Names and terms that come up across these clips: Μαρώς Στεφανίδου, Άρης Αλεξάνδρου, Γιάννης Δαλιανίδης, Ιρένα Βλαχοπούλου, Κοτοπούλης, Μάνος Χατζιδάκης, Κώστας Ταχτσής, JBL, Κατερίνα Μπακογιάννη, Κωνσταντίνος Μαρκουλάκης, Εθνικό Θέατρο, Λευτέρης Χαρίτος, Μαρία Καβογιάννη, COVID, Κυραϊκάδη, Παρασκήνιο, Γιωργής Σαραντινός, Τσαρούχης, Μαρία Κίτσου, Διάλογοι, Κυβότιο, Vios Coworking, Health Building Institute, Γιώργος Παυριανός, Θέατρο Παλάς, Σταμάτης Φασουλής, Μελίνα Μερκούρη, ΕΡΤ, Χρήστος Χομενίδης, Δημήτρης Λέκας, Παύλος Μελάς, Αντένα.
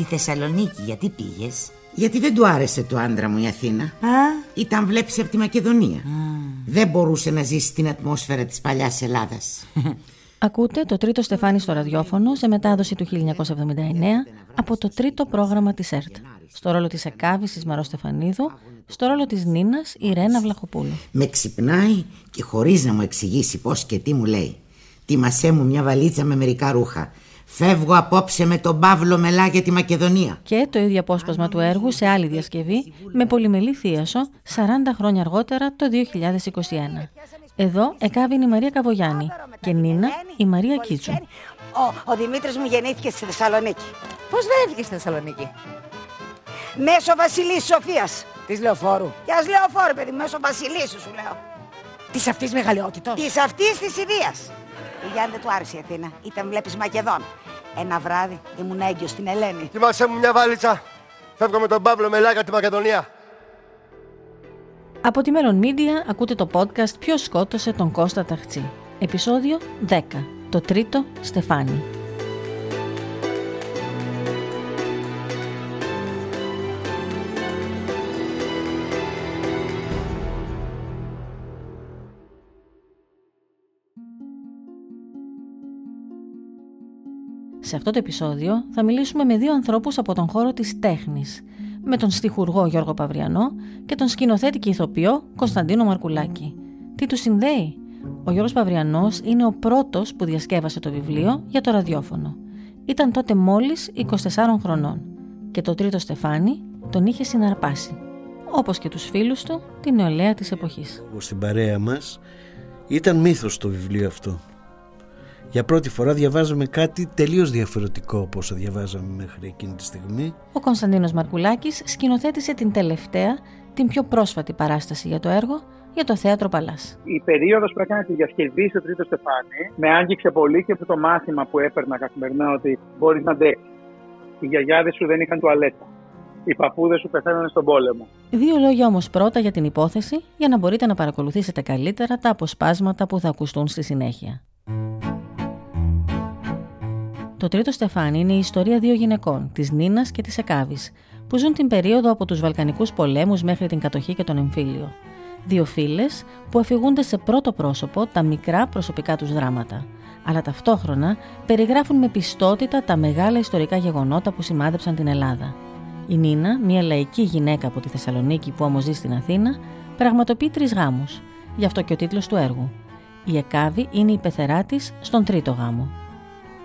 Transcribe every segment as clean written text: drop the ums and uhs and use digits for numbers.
Στη Θεσσαλονίκη γιατί πήγες? Γιατί δεν του άρεσε το άντρα μου η Αθήνα. Ήταν βλέψη από τη Μακεδονία. Δεν μπορούσε να ζήσει την ατμόσφαιρα της παλιάς Ελλάδας. Ακούτε το τρίτο στεφάνι στο ραδιόφωνο σε μετάδοση του 1979 από το τρίτο πρόγραμμα της ΕΡΤ. Στο ρόλο της Ακάβησης Μαρώς Στεφανίδου, στο ρόλο της Νίνας Ιρένα Βλαχοπούλου. Με ξυπνάει και χωρίς να μου εξηγήσει πώς και τι μου λέει. Τίμασέ μου μια βαλίτσα με μερικά ρούχα. Φεύγω απόψε με τον Παύλο Μελά για τη Μακεδονία. Και το ίδιο απόσπασμα του έργου σε άλλη διασκευή με πολυμελή θίασο 40 χρόνια αργότερα το 2021. Εδώ εκάβει η Μαρία Καβογιάννη και Νίνα η Μαρία Κίτσου. Ο Δημήτρης μου γεννήθηκε στη Θεσσαλονίκη. Πώς βρέθηκε στη Θεσσαλονίκη? Μέσω Βασιλής Σοφίας. Της Λεωφόρου. Της Λεωφόρου, παιδί, μέσω Βασιλής σου λέω. Της αυτής μεγαλειότητος. Της αυτής της ιδείας. Η Γιάννη δεν του άρεσε η Αθήνα. Ήταν βλέπεις Μακεδόν. Ένα βράδυ ήμουν έγκυος στην Ελένη. Τιμάσαι μου μια βάλιτσα. Φεύγω με τον Παύλο Μελάκα τη Μακεδονία. Από τη Melon Media ακούτε το podcast «Ποιος σκότωσε τον Κώστα Ταχτσή». Επεισόδιο 10. Το τρίτο στεφάνι. Σε αυτό το επεισόδιο θα μιλήσουμε με δύο ανθρώπους από τον χώρο της τέχνης, με τον στιχουργό Γιώργο Παυριανό και τον σκηνοθέτη και ηθοποιό Κωνσταντίνο Μαρκουλάκη. Τι τους συνδέει? Ο Γιώργος Παυριανός είναι ο πρώτος που διασκεύασε το βιβλίο για το ραδιόφωνο. Ήταν τότε μόλις 24 χρονών και το τρίτο στεφάνι τον είχε συναρπάσει, όπως και τους φίλους του, την νεολαία της εποχής. Στην παρέα μας ήταν μύθος το βιβλίο αυτό. Για πρώτη φορά διαβάζαμε κάτι τελείως διαφορετικό από όσο διαβάζαμε μέχρι εκείνη τη στιγμή. Ο Κωνσταντίνος Μαρκουλάκης σκηνοθέτησε την τελευταία, την πιο πρόσφατη παράσταση για το έργο, για το Θέατρο Παλάς. Η περίοδος που έκανα τη διασκευή στο Τρίτο Στεφάνι με άγγιξε πολύ και από το μάθημα που έπαιρνα καθημερινά ότι μπορείς να αντέξεις. Οι γιαγιάδες σου δεν είχαν τουαλέτα. Οι παππούδες σου πεθαίνανε στον πόλεμο. Δύο λόγια όμως πρώτα για την υπόθεση, για να μπορείτε να παρακολουθήσετε καλύτερα τα αποσπάσματα που θα ακουστούν στη συνέχεια. Το τρίτο στεφάνι είναι η ιστορία δύο γυναικών, της Νίνας και της Εκάβης, που ζουν την περίοδο από τους Βαλκανικούς πολέμους μέχρι την κατοχή και τον εμφύλιο. Δύο φίλες που αφηγούνται σε πρώτο πρόσωπο τα μικρά προσωπικά τους δράματα, αλλά ταυτόχρονα περιγράφουν με πιστότητα τα μεγάλα ιστορικά γεγονότα που σημάδεψαν την Ελλάδα. Η Νίνα, μια λαϊκή γυναίκα από τη Θεσσαλονίκη που όμως ζει στην Αθήνα, πραγματοποιεί τρεις γάμους, γι' αυτό και ο τίτλος του έργου. Η Εκάβη είναι η πεθερά της στον τρίτο γάμο.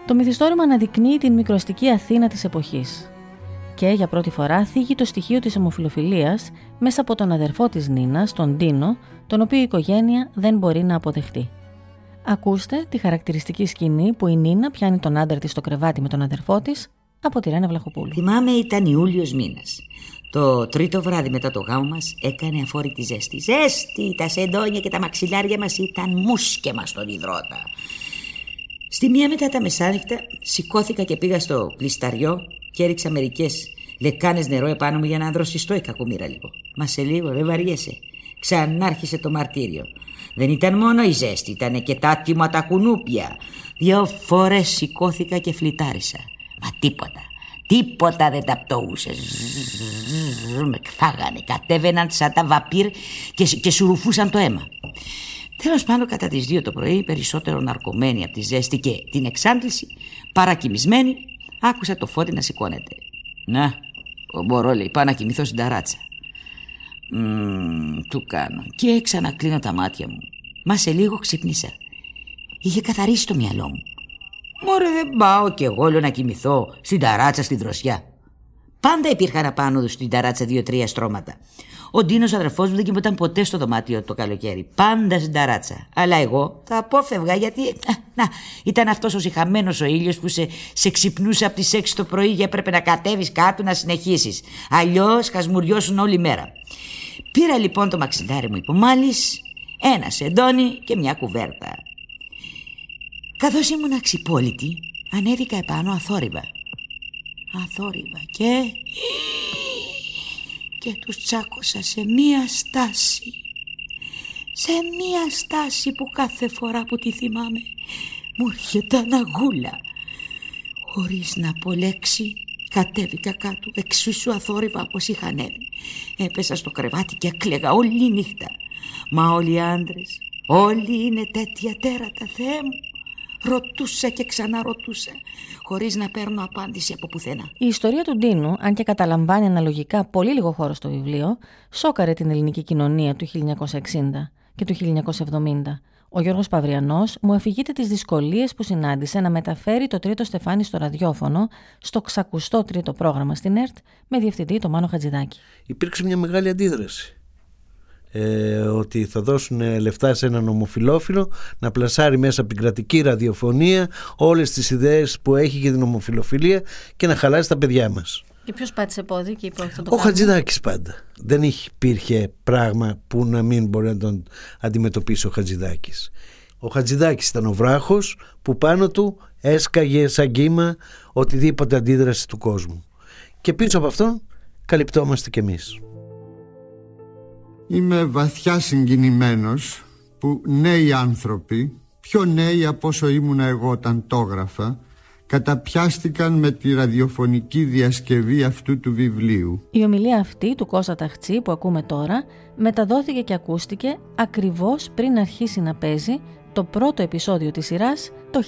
Το μυθιστόρημα αναδεικνύει την μικροαστική Αθήνα της εποχής και για πρώτη φορά θίγει το στοιχείο της ομοφυλοφιλίας μέσα από τον αδερφό της Νίνας, τον Ντίνο, τον οποίο η οικογένεια δεν μπορεί να αποδεχτεί. Ακούστε τη χαρακτηριστική σκηνή που η Νίνα πιάνει τον άντρα της στο κρεβάτι με τον αδερφό της από τη Ιρένα Βλαχοπούλου. Θυμάμαι ήταν Ιούλιος μήνας. Το τρίτο βράδυ μετά το γάμο μας έκανε αφόρητη ζέστη. Ζέστη! Τα σεντόνια και τα μαξιλάρια μας ήταν μουσκεμα στον υδρότα. Στη μία μετά τα μεσάνυχτα σηκώθηκα και πήγα στο πλυσταριό και έριξα μερικές λεκάνες νερό επάνω μου για να δροσιστώ η κακομοίρα λίγο. Μα σε λίγο ρε βαριέσαι. Ξανάρχισε το μαρτύριο. Δεν ήταν μόνο η ζέστη, ήταν και τα άτιμα τα κουνούπια. 2 φορές σηκώθηκα και φλιτάρισα. Μα τίποτα. Τίποτα δεν τα πτώγουσε. Με κφάγανε, κατέβαιναν σαν τα βαπύρ και σουρουφούσαν το αίμα. Τέλος πάντων, κατά τις 2 το πρωί, περισσότερο ναρκωμένη από τη ζέστη και την εξάντληση, παρακοιμισμένη, άκουσα το φώτι να σηκώνεται. Να, μπορώ, λέει, πάω να κοιμηθώ στην ταράτσα. Του κάνω. Και ξανακλίνω τα μάτια μου. Μα σε λίγο ξύπνησα. Είχε καθαρίσει το μυαλό μου. Μωρέ, δεν πάω κι εγώ, λέω, να κοιμηθώ στην ταράτσα, στην δροσιά. Πάντα υπήρχαν απάνω στην ταράτσα 2-3 στρώματα. Ο Ντίνος, αδερφός μου, δεν κοιμόταν ποτέ στο δωμάτιο το καλοκαίρι. Πάντα στην ταράτσα. Αλλά εγώ τα απόφευγα γιατί. Να, ήταν αυτός ο σιχαμένος ο ήλιος που σε ξυπνούσε από τις 6 το πρωί και έπρεπε να κατέβεις κάτω να συνεχίσεις. Αλλιώς χασμουριώσουν όλη μέρα. Πήρα λοιπόν το μαξιλάρι μου υπομάλης, ένα σεντόνι και μια κουβέρτα. Καθώς ήμουν αξιπόλητη, ανέβηκα επάνω αθόρυβα. Αθόρυβα και τους τσάκωσα σε μία στάση. Σε μία στάση που κάθε φορά που τη θυμάμαι μου έρχεται αναγούλα. Χωρίς να πω λέξη Κατέβηκα κάτω, εξίσου αθόρυβα όπως είχα ανέβει. Έπεσα στο κρεβάτι και έκλαιγα όλη η νύχτα. Μα όλοι οι άντρες, όλοι είναι τέτοια τέρατα, Θεέ μου. Ρωτούσα και ξαναρωτούσα, χωρίς να παίρνω απάντηση από πουθενά. Η ιστορία του Ντίνου, αν και καταλαμβάνει αναλογικά πολύ λίγο χώρο στο βιβλίο, σόκαρε την ελληνική κοινωνία του 1960 και του 1970. Ο Γιώργος Παυριανός μου αφηγείται τις δυσκολίες που συνάντησε να μεταφέρει το τρίτο στεφάνι στο ραδιόφωνο, στο ξακουστό τρίτο πρόγραμμα στην ΕΡΤ, με διευθυντή τον Μάνο Χατζιδάκη. Υπήρξε μια μεγάλη αντίδραση. Ότι θα δώσουν λεφτά σε έναν ομοφυλόφιλο να πλασάρει μέσα από την κρατική ραδιοφωνία όλες τις ιδέες που έχει για την ομοφυλοφιλία και να χαλάσει τα παιδιά μας. Και ποιος πάτησε πόδι και είπε όχι, θα το κάνει. Ο Χατζηδάκης πάντα. Δεν υπήρχε πράγμα που να μην μπορεί να τον αντιμετωπίσει ο Χατζηδάκης. Ο Χατζηδάκης ήταν ο βράχος που πάνω του έσκαγε σαν κύμα οτιδήποτε αντίδραση του κόσμου. Και πίσω από αυτόν καλυπτόμαστε κι εμείς. Είμαι βαθιά συγκινημένος που νέοι άνθρωποι, πιο νέοι από όσο ήμουνα εγώ όταν το έγραφα, καταπιάστηκαν με τη ραδιοφωνική διασκευή αυτού του βιβλίου. Η ομιλία αυτή του Κώστα Ταχτσή που ακούμε τώρα μεταδόθηκε και ακούστηκε ακριβώς πριν αρχίσει να παίζει το πρώτο επεισόδιο της σειράς το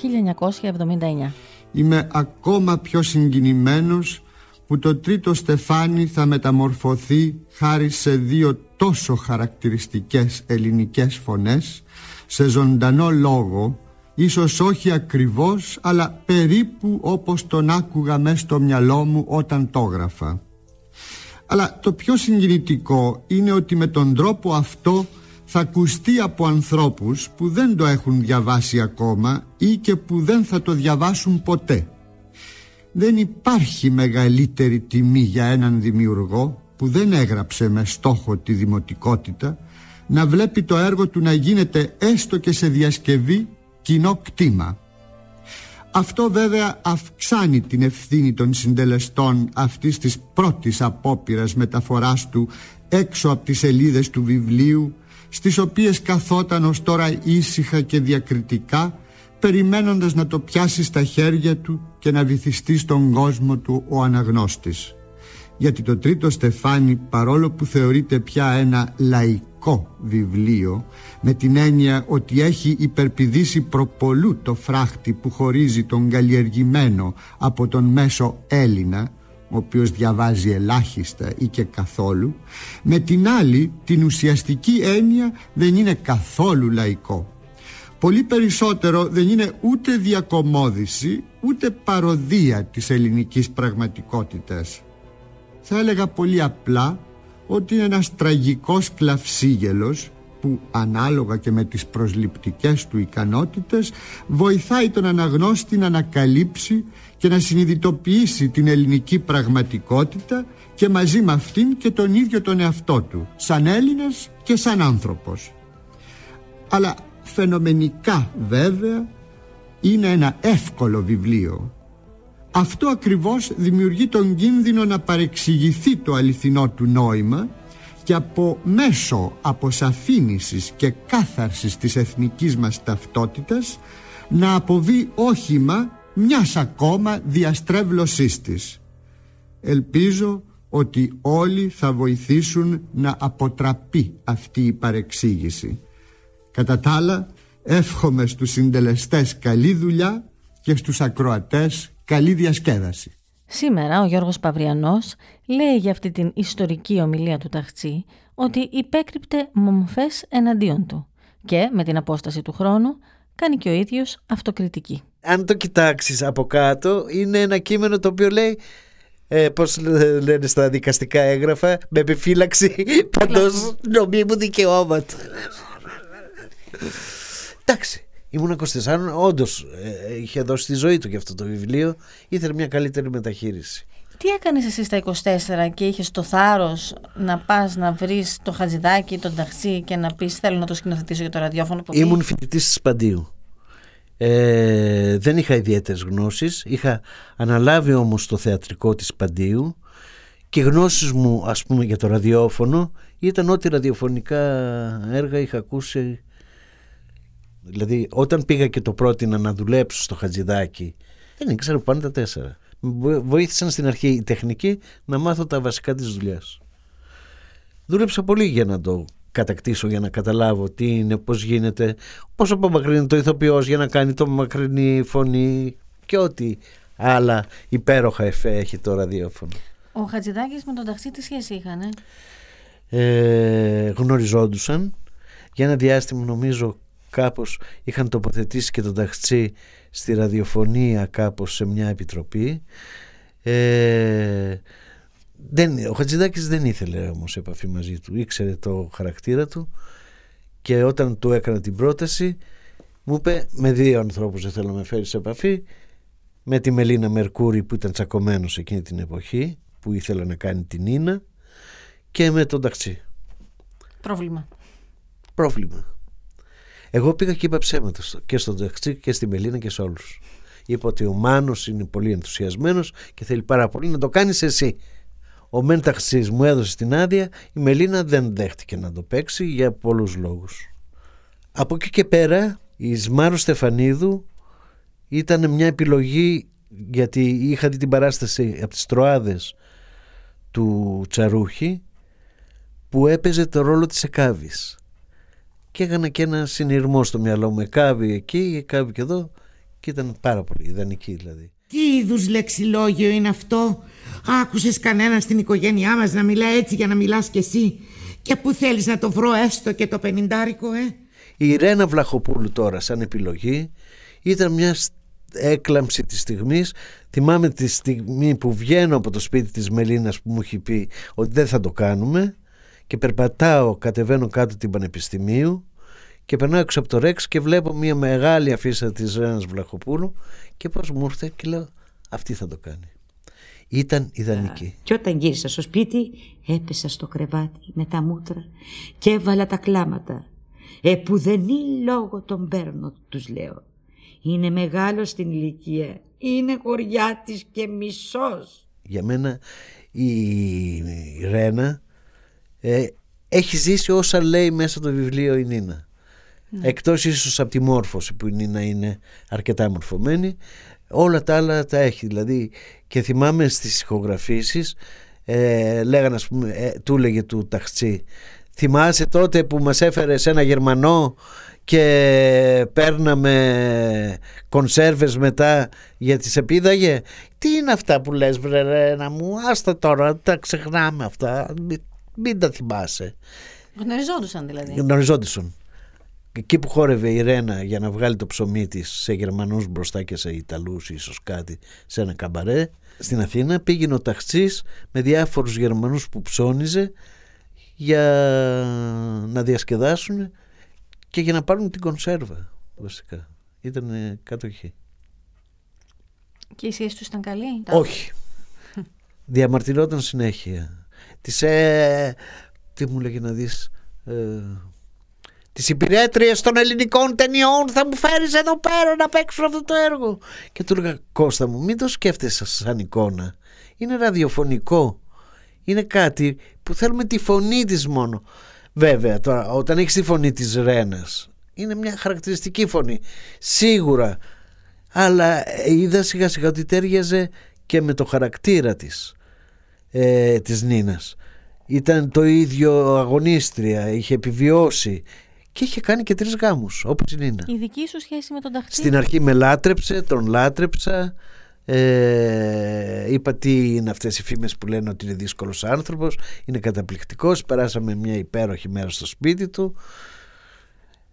1979. Είμαι ακόμα πιο συγκινημένος που το τρίτο στεφάνι θα μεταμορφωθεί χάρη σε δύο τόσο χαρακτηριστικές ελληνικές φωνές, σε ζωντανό λόγο, ίσως όχι ακριβώς, αλλά περίπου όπως τον άκουγα μέσα στο μυαλό μου όταν το έγραφα. Αλλά το πιο συγκινητικό είναι ότι με τον τρόπο αυτό θα ακουστεί από ανθρώπους που δεν το έχουν διαβάσει ακόμα ή και που δεν θα το διαβάσουν ποτέ. Δεν υπάρχει μεγαλύτερη τιμή για έναν δημιουργό που δεν έγραψε με στόχο τη δημοτικότητα να βλέπει το έργο του να γίνεται έστω και σε διασκευή κοινό κτήμα. Αυτό βέβαια αυξάνει την ευθύνη των συντελεστών αυτής της πρώτης απόπειρας μεταφοράς του έξω από τις σελίδες του βιβλίου, στις οποίες καθόταν ως τώρα ήσυχα και διακριτικά, περιμένοντας να το πιάσει στα χέρια του και να βυθιστεί στον κόσμο του ο αναγνώστης. Γιατί το τρίτο στεφάνι, παρόλο που θεωρείται πια ένα λαϊκό βιβλίο, με την έννοια ότι έχει υπερπηδήσει προπολού το φράχτη που χωρίζει τον καλλιεργημένο από τον μέσο Έλληνα, ο οποίος διαβάζει ελάχιστα ή και καθόλου, με την άλλη την ουσιαστική έννοια δεν είναι καθόλου λαϊκό. Πολύ περισσότερο δεν είναι ούτε διακωμώδηση, ούτε παροδία της ελληνικής πραγματικότητας. Θα έλεγα πολύ απλά ότι είναι ένας τραγικός κλαυσίγελος που, ανάλογα και με τις προσληπτικές του ικανότητες, βοηθάει τον αναγνώστη να ανακαλύψει και να συνειδητοποιήσει την ελληνική πραγματικότητα και μαζί με αυτήν και τον ίδιο τον εαυτό του, σαν Έλληνας και σαν άνθρωπος. Αλλά φαινομενικά βέβαια είναι ένα εύκολο βιβλίο. Αυτό ακριβώς δημιουργεί τον κίνδυνο να παρεξηγηθεί το αληθινό του νόημα και από μέσω αποσαφήνισης και κάθαρσης της εθνικής μας ταυτότητας να αποβεί όχημα μιας ακόμα διαστρέβλωσής της. Ελπίζω ότι όλοι θα βοηθήσουν να αποτραπεί αυτή η παρεξήγηση. Κατά τα άλλα, εύχομαι στους συντελεστές καλή δουλειά και στους ακροατές καλή διασκέδαση. Σήμερα ο Γιώργος Παυριανός λέει για αυτή την ιστορική ομιλία του Ταχτσή ότι υπέκρυπτε μομφές εναντίον του και με την απόσταση του χρόνου κάνει και ο ίδιος αυτοκριτική. Αν το κοιτάξεις από κάτω, είναι ένα κείμενο το οποίο λέει, πώς λένε στα δικαστικά έγγραφα, με επιφύλαξη παντός νομίμου δικαιώματος. Εντάξει, ήμουν 24, όντως είχε δώσει τη ζωή του για αυτό το βιβλίο, ήθελε μια καλύτερη μεταχείριση. Τι έκανες εσύ στα 24 και είχες το θάρρος να πας να βρεις το Χατζηδάκι, τον Ταχτσή και να πεις θέλω να το σκηνοθετήσω για το ραδιόφωνο? Ήμουν φοιτητής της Παντίου. Δεν είχα ιδιαίτερες γνώσεις, είχα αναλάβει όμως το θεατρικό της Παντίου και οι γνώσεις μου, ας πούμε, για το ραδιόφωνο ήταν ό,τι ραδιοφωνικά έργα είχα ακούσει. Δηλαδή όταν πήγα και το πρότεινα να δουλέψω στο Χατζηδάκι, δεν ήξερα που πάνε τα 4. βοήθησαν στην αρχή η τεχνική να μάθω τα βασικά της δουλειάς. Δούλεψα πολύ για να το κατακτήσω, για να καταλάβω τι είναι, πώς γίνεται, πόσο απομακρύνει το ηθοποιός για να κάνει το μακρινή φωνή και ό,τι άλλα υπέροχα εφέ έχει το ραδιόφωνο. Ο Χατζιδάκης με τον Ταχτσή τι σχέση είχανε? Γνωριζόντουσαν. Για ένα διάστημα νομίζω κάπως είχαν τοποθετήσει και τον Ταχτσή στη ραδιοφωνία κάπως σε μια επιτροπή. Ο Χατζιδάκης δεν ήθελε όμως επαφή μαζί του, ήξερε το χαρακτήρα του και όταν του έκανα την πρόταση μου είπε με δύο ανθρώπους δεν θέλω να με φέρει σε επαφή, με τη Μελίνα Μερκούρη που ήταν τσακωμένος εκείνη την εποχή που ήθελε να κάνει την Ίνα και με τον Ταχτσή. Πρόβλημα. Εγώ πήγα και είπα ψέματα και στον Ταχτσή και στη Μελίνα και σε όλους. Είπα ότι ο Μάνος είναι πολύ ενθουσιασμένος και θέλει πάρα πολύ να το κάνεις εσύ. Ο μεν Ταχτσής μου έδωσε την άδεια, η Μελίνα δεν δέχτηκε να το παίξει για πολλούς λόγους. Από εκεί και πέρα η Μαρώς Στεφανίδου ήταν μια επιλογή γιατί είχα δει την παράσταση από τις Τροάδες του Τσαρούχη που έπαιζε το ρόλο της Εκάβης και έκανα και ένα συνειρμό στο μυαλό μου, Εκάβη εκεί, Εκάβη και εδώ και ήταν πάρα πολύ ιδανική δηλαδή. Τι είδους λεξιλόγιο είναι αυτό? Άκουσες κανέναν στην οικογένειά μας να μιλά έτσι για να μιλάς κι εσύ? Και πού θέλεις να το βρω έστω και το πενιντάρικο, Η Ιρένα Βλαχοπούλου τώρα σαν επιλογή ήταν μια έκλαμψη της στιγμής. Θυμάμαι τη στιγμή που βγαίνω από το σπίτι της Μελίνας που μου έχει πει ότι δεν θα το κάνουμε και περπατάω, κατεβαίνω κάτω την Πανεπιστημίου και περνάω έξω από το Ρέξ και βλέπω μια μεγάλη αφίσα της Ρένας Βλαχοπούλου και πώς μου ήρθε και λέω αυτή θα το κάνει. Ήταν ιδανική. Και όταν γύρισα στο σπίτι έπεσα στο κρεβάτι με τα μούτρα και έβαλα τα κλάματα. Επουδενή λόγο τον παίρνω, τους λέω. Είναι μεγάλο στην ηλικία, είναι χωριά της και μισός. Για μένα η Ρένα έχει ζήσει όσα λέει μέσα το βιβλίο η Νίνα. Ναι. Εκτός ίσως από τη μόρφωση που η Νίνα είναι αρκετά μορφωμένη, όλα τα άλλα τα έχει. Δηλαδή και θυμάμαι στις ηχογραφήσεις λέγανε ας πούμε, του λέγε του Ταχτσή, θυμάσαι τότε που μας έφερε ένα Γερμανό και παίρναμε κονσέρβες μετά γιατί σε πήδαγε? Τι είναι αυτά που λες βρε Ρένα μου, άστα τώρα τα ξεχνάμε αυτά, μην τα θυμάσαι. Γνωριζόντουσαν δηλαδή. Γνωριζόντουσαν. Εκεί που χόρευε η Ρένα για να βγάλει το ψωμί της σε Γερμανούς μπροστά και σε Ιταλούς, ίσως κάτι σε ένα καμπαρέ στην Αθήνα, πήγαινε ο Ταχτσής με διάφορους Γερμανούς που ψώνιζε για να διασκεδάσουν και για να πάρουν την κονσέρβα βασικά. Ήταν κατοχή. Και οι σχέσεις τους ήταν καλή? Όχι. Διαμαρτυρόταν συνέχεια. Τι μου λέγε να δεις, τις υπηρέτριες των ελληνικών ταινιών θα μου φέρεις εδώ πέρα να παίξουν αυτό το έργο. Και του έλεγα Κώστα μου, μην το σκέφτεσαι σαν εικόνα. Είναι ραδιοφωνικό. Είναι κάτι που θέλουμε τη φωνή της μόνο. Βέβαια τώρα όταν έχεις τη φωνή της Ρένας είναι μια χαρακτηριστική φωνή σίγουρα, αλλά είδα σιγά σιγά ότι τέριαζε και με το χαρακτήρα της της Νίνας. Ήταν το ίδιο αγωνίστρια, είχε επιβιώσει και είχε κάνει και 3 γάμους όπως η Νίνα. Η δική σου σχέση με τον Ταχτσή? Στην αρχή με λάτρεψε, τον λάτρεψα. Είπα τι είναι αυτές οι φήμες που λένε ότι είναι δύσκολος άνθρωπος, είναι καταπληκτικός, περάσαμε μια υπέροχη μέρα στο σπίτι του.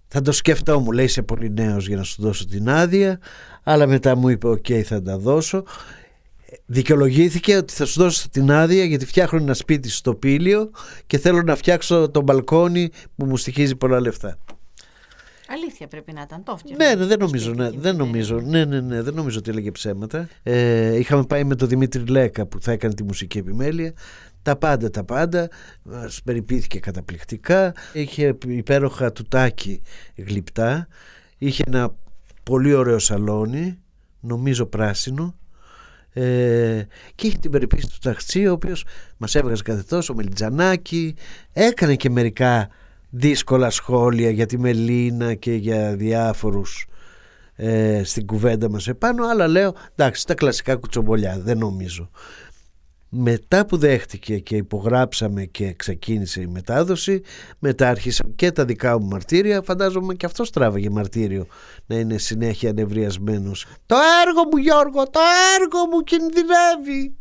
Θα το σκεφτώ, μου λέει, είσαι πολύ νέος για να σου δώσω την άδεια, αλλά μετά μου είπε οκ, θα τα δώσω. Δικαιολογήθηκε ότι θα σου δώσω την άδεια γιατί φτιάχνω ένα σπίτι στο Πήλιο και θέλω να φτιάξω το μπαλκόνι που μου στοιχίζει πολλά λεφτά. Αλήθεια πρέπει να ήταν το φτιάχνω. Ναι, δεν νομίζω ότι έλεγε ψέματα. Είχαμε πάει με τον Δημήτρη Λέκα που θα έκανε τη μουσική επιμέλεια. Τα πάντα. Περιποιήθηκε καταπληκτικά. Είχε υπέροχα τουτάκι γλυπτά. Είχε ένα πολύ ωραίο σαλόνι, νομίζω πράσινο. Και είχε την περιποίηση του Ταχτσή, ο οποίος μας έβγαζε καθετός, ο Μελιτζανάκη. Έκανε και μερικά δύσκολα σχόλια για τη Μελίνα και για διάφορους στην κουβέντα μας επάνω, αλλά λέω εντάξει, τα κλασικά κουτσομπολιά, δεν νομίζω. Μετά που δέχτηκε και υπογράψαμε και ξεκίνησε η μετάδοση, μετά άρχισαν και τα δικά μου μαρτύρια. Φαντάζομαι και αυτός τράβαγε μαρτύριο, να είναι συνέχεια ανεβριασμένος. Το έργο μου, Γιώργο, το έργο μου κινδυνεύει.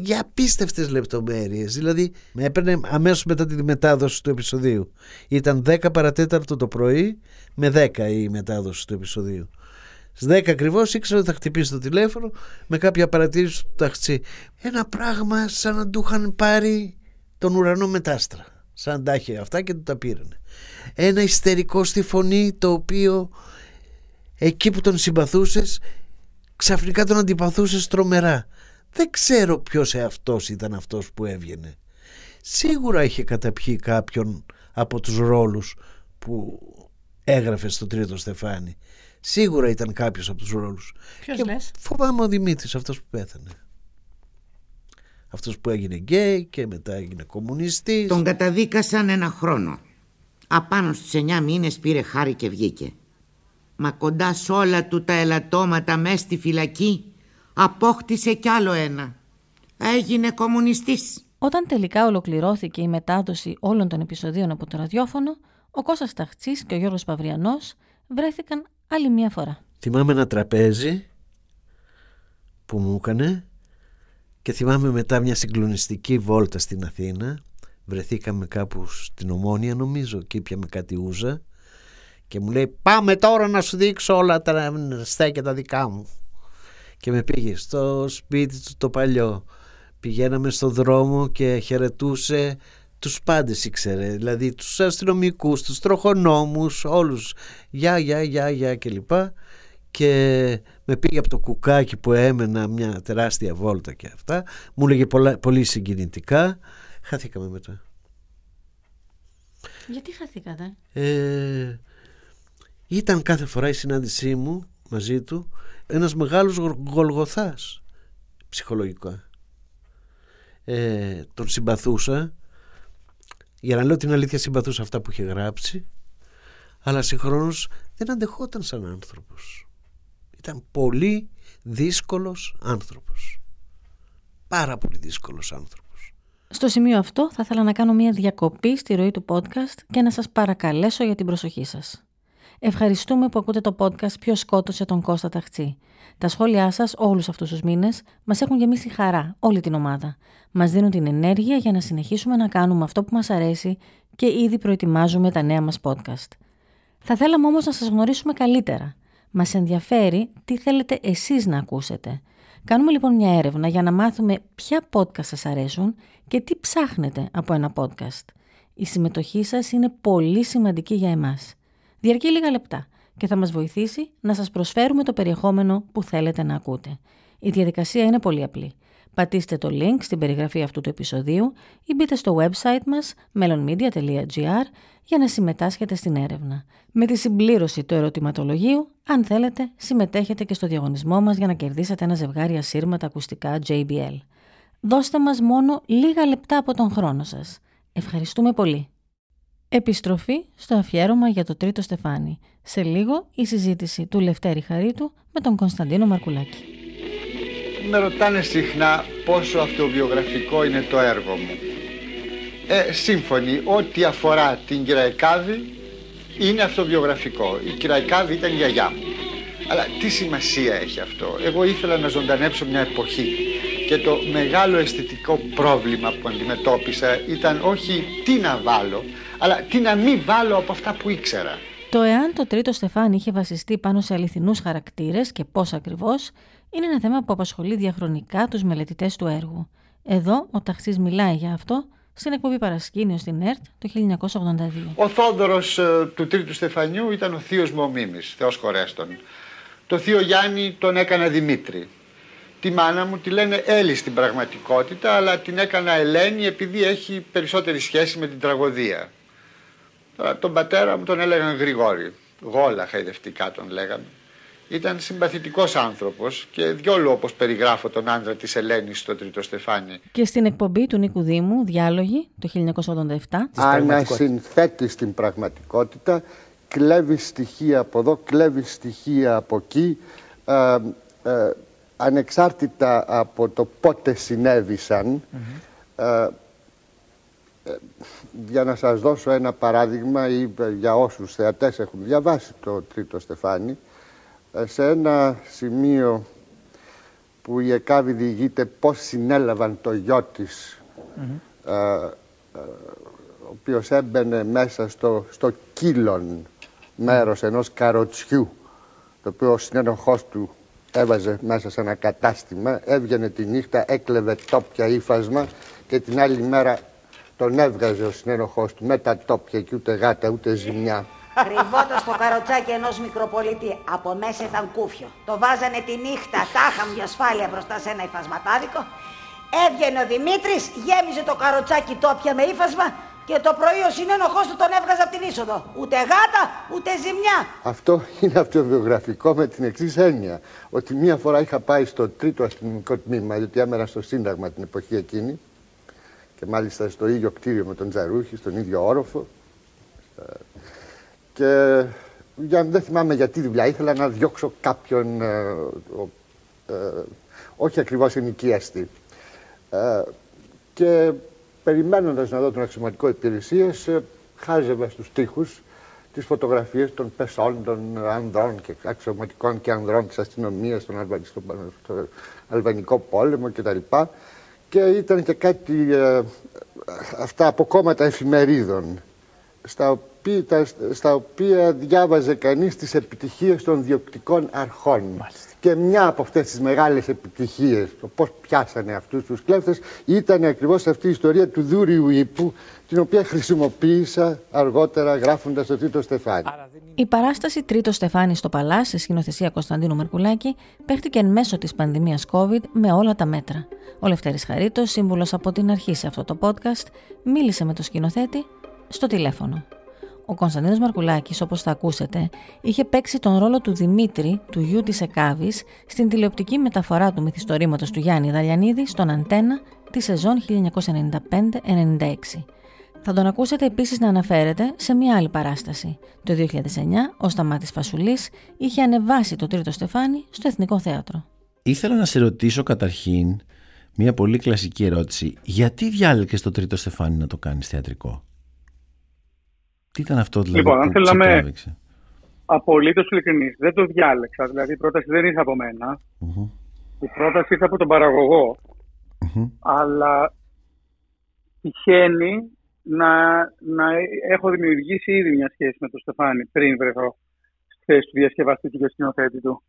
Για απίστευτες λεπτομέρειες. Δηλαδή με έπαιρνε αμέσως μετά τη μετάδοση του επεισοδίου. Ήταν 10 παρατέταρτο το πρωί με 10 η μετάδοση του επεισοδίου. Στις 10 ακριβώς ήξερα ότι θα χτυπήσει το τηλέφωνο με κάποια παρατήρηση του Ταχτσή. Ένα πράγμα σαν να του είχαν πάρει τον ουρανό μετάστρα. Σαν να τα είχε αυτά και του τα πήρανε. Ένα ιστερικό στη φωνή, το οποίο εκεί που τον συμπαθούσες ξαφνικά τον αντιπαθούσες τρομερά. Δεν ξέρω ποιος εαυτός ήταν αυτός που έβγαινε. Σίγουρα είχε καταπιεί κάποιον από τους ρόλους που έγραφε στο Τρίτο Στεφάνι. Σίγουρα ήταν κάποιος από τους ρόλους. Ποιος λες? Φοβάμαι ο Δημήτρης, αυτός που πέθανε. Αυτός που έγινε γκέι και μετά έγινε κομμουνιστής. Τον καταδίκασαν 1 χρόνο. Απάνω στους 9 μήνες πήρε χάρη και βγήκε. Μα κοντά σ' όλα του τα ελαττώματα μέσα στη φυλακή απόκτησε κι άλλο ένα. Έγινε κομμουνιστής. Όταν τελικά ολοκληρώθηκε η μετάδοση όλων των επεισοδίων από το ραδιόφωνο, ο Κώστας Ταχτσής και ο Γιώργος Παυριανός βρέθηκαν άλλη μια φορά. Θυμάμαι ένα τραπέζι που μου έκανε και θυμάμαι μετά μια συγκλονιστική βόλτα στην Αθήνα. Βρεθήκαμε κάπου στην Ομόνια νομίζω και πιαμε κάτι ούζα και μου λέει πάμε τώρα να σου δείξω όλα τα στέκια τα δικά μου. Και με πήγε στο σπίτι του το παλιό. Πηγαίναμε στο δρόμο και χαιρετούσε τους πάντες, ήξερε, δηλαδή τους αστυνομικούς, τους τροχονόμους, όλους, γεια και λοιπά. Και με πήγε από το κουκάκι που έμενα μια τεράστια βόλτα και αυτά, μου έλεγε πολύ συγκινητικά. Χαθήκαμε μετά. Γιατί χαθήκατε? Ήταν κάθε φορά η συνάντησή μου μαζί του ένας μεγάλος γολγοθάς ψυχολογικά. Τον συμπαθούσα. Για να λέω την αλήθεια, συμπαθούσα αυτά που είχε γράψει, αλλά συγχρόνως δεν αντεχόταν σαν άνθρωπος. Ήταν πολύ δύσκολος άνθρωπος. Πάρα πολύ δύσκολος άνθρωπος. Στο σημείο αυτό θα ήθελα να κάνω μια διακοπή στη ροή του podcast και να σας παρακαλέσω για την προσοχή σας. Ευχαριστούμε που ακούτε το podcast «Ποιος σκότωσε τον Κώστα Ταχτσή». Τα σχόλιά σας όλους αυτούς τους μήνες μας έχουν γεμίσει χαρά, όλη την ομάδα. Μας δίνουν την ενέργεια για να συνεχίσουμε να κάνουμε αυτό που μας αρέσει και ήδη προετοιμάζουμε τα νέα μας podcast. Θα θέλαμε όμως να σας γνωρίσουμε καλύτερα. Μας ενδιαφέρει τι θέλετε εσείς να ακούσετε. Κάνουμε λοιπόν μια έρευνα για να μάθουμε ποια podcast σας αρέσουν και τι ψάχνετε από ένα podcast. Η συμμετοχή σας είναι πολύ σημαντική για εμάς. Διαρκεί λίγα λεπτά και θα μας βοηθήσει να σας προσφέρουμε το περιεχόμενο που θέλετε να ακούτε. Η διαδικασία είναι πολύ απλή. Πατήστε το link στην περιγραφή αυτού του επεισοδίου ή μπείτε στο website μας melonmedia.gr για να συμμετάσχετε στην έρευνα. Με τη συμπλήρωση του ερωτηματολογίου, αν θέλετε, συμμετέχετε και στο διαγωνισμό μας για να κερδίσετε ένα ζευγάρι ασύρματα ακουστικά JBL. Δώστε μας μόνο λίγα λεπτά από τον χρόνο σας. Ευχαριστούμε πολύ. Επιστροφή στο αφιέρωμα για το Τρίτο Στεφάνι. Σε λίγο η συζήτηση του Λευτέρη Χαρίτου με τον Κωνσταντίνο Μαρκουλάκη. Με ρωτάνε συχνά πόσο αυτοβιογραφικό είναι το έργο μου. Σύμφωνοι, ό,τι αφορά την Κυραϊκάδη είναι αυτοβιογραφικό. Η Κυραϊκάδη ήταν η γιαγιά μου. Αλλά τι σημασία έχει αυτό? Εγώ ήθελα να ζωντανέψω μια εποχή. Και το μεγάλο αισθητικό πρόβλημα που αντιμετώπισα ήταν όχι τι να βάλω, αλλά τι να μην βάλω από αυτά που ήξερα. Το εάν το Τρίτο Στεφάνι είχε βασιστεί πάνω σε αληθινούς χαρακτήρες και πώς ακριβώς, είναι ένα θέμα που απασχολεί διαχρονικά τους μελετητές του έργου. Εδώ ο Ταχτσής μιλάει για αυτό στην εκπομπή Παρασκήνιο στην ΕΡΤ το 1982. Ο Θόδωρος του Τρίτου Στεφανιού ήταν ο θείος μου ο Μίμης, Θεός χωρέστον. Το θείο Γιάννη τον έκανα Δημήτρη. Τη μάνα μου τη λένε Έλλη στην πραγματικότητα, αλλά την έκανα Ελένη επειδή έχει περισσότερη σχέση με την τραγωδία. Τώρα τον πατέρα μου τον έλεγαν Γρηγόρη, Γόλα χαϊδευτικά τον λέγαμε. Ήταν συμπαθητικός άνθρωπος και διόλου όπως περιγράφω τον άντρα της Ελένης στο Τρίτο Στεφάνι. Και στην εκπομπή του Νίκου Δήμου, Διάλογοι, το 1987. Ανασυνθέτει στην πραγματικότητα κλέβει στοιχεία από εδώ, κλέβει στοιχεία από εκεί, ανεξάρτητα από το πότε συνέβησαν. Για να σας δώσω ένα παράδειγμα, ή για όσους θεατές έχουν διαβάσει το Τρίτο Στεφάνι, σε ένα σημείο που η ΕΚΑΒΗ διηγείται πώς συνέλαβαν το γιο της, ο οποίος έμπαινε μέσα στο κύλον μέρος ενός καροτσιού, το οποίο ο συνένοχός του έβαζε μέσα σε ένα κατάστημα, έβγαινε τη νύχτα, έκλεβε τόπια ύφασμα και την άλλη μέρα τον έβγαζε ο συνένοχός του με τα τόπια και ούτε γάτα ούτε ζημιά. Κρυβόταν στο καροτσάκι ενός μικροπολιτή. Από μέσα ήταν κούφιο. Το βάζανε τη νύχτα, τάχα μια ασφάλεια μπροστά σε ένα υφασματάδικο. Έβγαινε ο Δημήτρης, γέμιζε το καροτσάκι τόπια με ύφασμα και το πρωί ο συνένοχός του τον έβγαζε από την είσοδο. Ούτε γάτα, ούτε ζημιά. Αυτό είναι αυτοβιογραφικό με την εξής έννοια. Ότι μία φορά είχα πάει στο Τρίτο Αστυνομικό Τμήμα, γιατί έμενα στο Σύνταγμα την εποχή εκείνη. Και μάλιστα στο ίδιο κτίριο με τον Τσαρούχη, στον ίδιο όροφο. Και δεν θυμάμαι γιατί δουλειά. Ήθελα να διώξω κάποιον, όχι ακριβώς ενοικίαστη. Και περιμένοντας να δω τον αξιωματικό υπηρεσίας, χάζευα στους τοίχους τις φωτογραφίες των πεσών, των ανδρών και αξιωματικών και ανδρών της αστυνομίας, στον Αλβανικό πόλεμο κτλ. Και ήταν και κάτι αυτά από κόμματα εφημερίδων, στα οποία διάβαζε κανείς τις επιτυχίες των διοκτικών αρχών. Μάλιστα. Και μια από αυτές τις μεγάλες επιτυχίες, το πώς πιάσανε αυτούς τους κλέφτες, ήταν ακριβώς αυτή η ιστορία του δούριου ύπου, την οποία χρησιμοποίησα αργότερα γράφοντας το Τρίτο Στεφάνι. Η παράσταση Τρίτο Στεφάνι στο Παλάς, σε σκηνοθεσία Κωνσταντίνου Μαρκουλάκη, παίχτηκε εν μέσω της πανδημίας COVID με όλα τα μέτρα. Ο Λευτέρης Χαρίτος, σύμβουλος από την αρχή σε αυτό το podcast, μίλησε με τον σκηνοθέτη στο τηλέφωνο. Ο Κωνσταντίνος Μαρκουλάκης, όπως θα ακούσετε, είχε παίξει τον ρόλο του Δημήτρη, του γιου της ΕΚΑΒΗΣ, στην τηλεοπτική μεταφορά του μυθιστορήματος του Γιάννη Δαλιανίδη στον Αντένα τη σεζόν 1995-96. Θα τον ακούσετε επίσης να αναφέρεται σε μια άλλη παράσταση. Το 2009, ο Σταμάτης Φασουλής είχε ανεβάσει το Τρίτο Στεφάνι στο Εθνικό Θέατρο. Ήθελα να σε ρωτήσω καταρχήν μια πολύ κλασική ερώτηση. Γιατί διάλεξες το Τρίτο Στεφάνι να το κάνεις θεατρικό? Τι ήταν αυτό δηλαδή? Λοιπόν, αν θέλαμε απολύτως ειλικρινής, δεν το διάλεξα. Δηλαδή η πρόταση δεν ήρθε από μένα. Η πρόταση ήρθε από τον παραγωγό. Αλλά τυχαίνει να έχω δημιουργήσει ήδη μια σχέση με τον Στεφάνι πριν βρεθώ στη θέση του διασκευαστή και σκηνοθέτη του.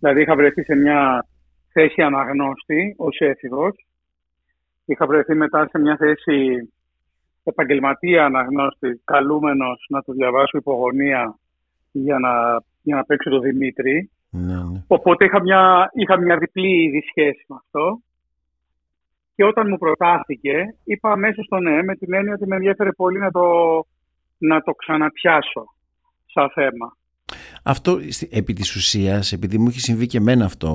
Δηλαδή είχα βρεθεί σε μια θέση αναγνώστη ως έφηβος. Είχα βρεθεί μετά σε μια θέση επαγγελματία αναγνώστη, καλούμενος να το διαβάσω υπογωνία για να παίξω τον Δημήτρη. Οπότε είχα μια διπλή ήδη σχέση με αυτό. Και όταν μου προτάθηκε, είπα αμέσως το ναι, με την έννοια ότι με ενδιαφέρε πολύ να το ξαναπιάσω σαν θέμα. Αυτό επί της ουσίας, επειδή μου είχε συμβεί και εμένα αυτό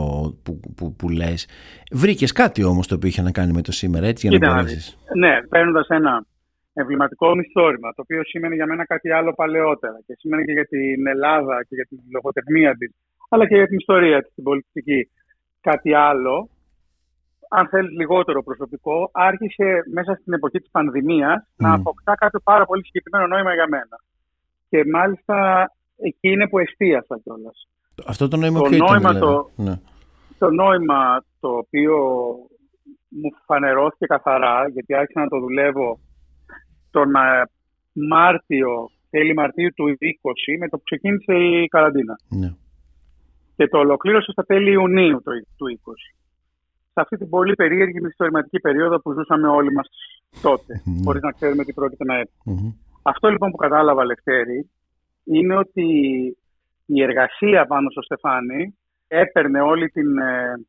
που λες, βρήκες κάτι όμως το οποίο είχε να κάνει με το σήμερα, έτσι, για να μπορέσεις. Ναι, παίρνοντας ένα εμβληματικό μυθιστόρημα, το οποίο σήμαινε για μένα κάτι άλλο παλαιότερα και σήμαινε και για την Ελλάδα και για την λογοτεχνία της, αλλά και για την ιστορία της, την πολιτιστική, κάτι άλλο, αν θέλεις λιγότερο προσωπικό, άρχισε μέσα στην εποχή της πανδημίας να αποκτά κάποιο πάρα πολύ συγκεκριμένο νόημα για μένα. Και μάλιστα εκεί είναι που εστίασα κιόλας. Αυτό το νόημα ποιο ήταν δηλαδή? Το νόημα το οποίο μου φανερώθηκε καθαρά, γιατί άρχισα να το δουλεύω τον Μάρτιο, τέλη Μαρτίου του 20, με το που ξεκίνησε η καραντίνα. Και το ολοκλήρωσα στα τέλη Ιουνίου του 20. Σε αυτή την πολύ περίεργη μυθιστορηματική περίοδο που ζούσαμε όλοι μας τότε, χωρίς να ξέρουμε τι πρόκειται να έρθει. Αυτό λοιπόν που κατάλαβα, Λευτέρη, είναι ότι η εργασία πάνω στο Στεφάνι έπαιρνε όλη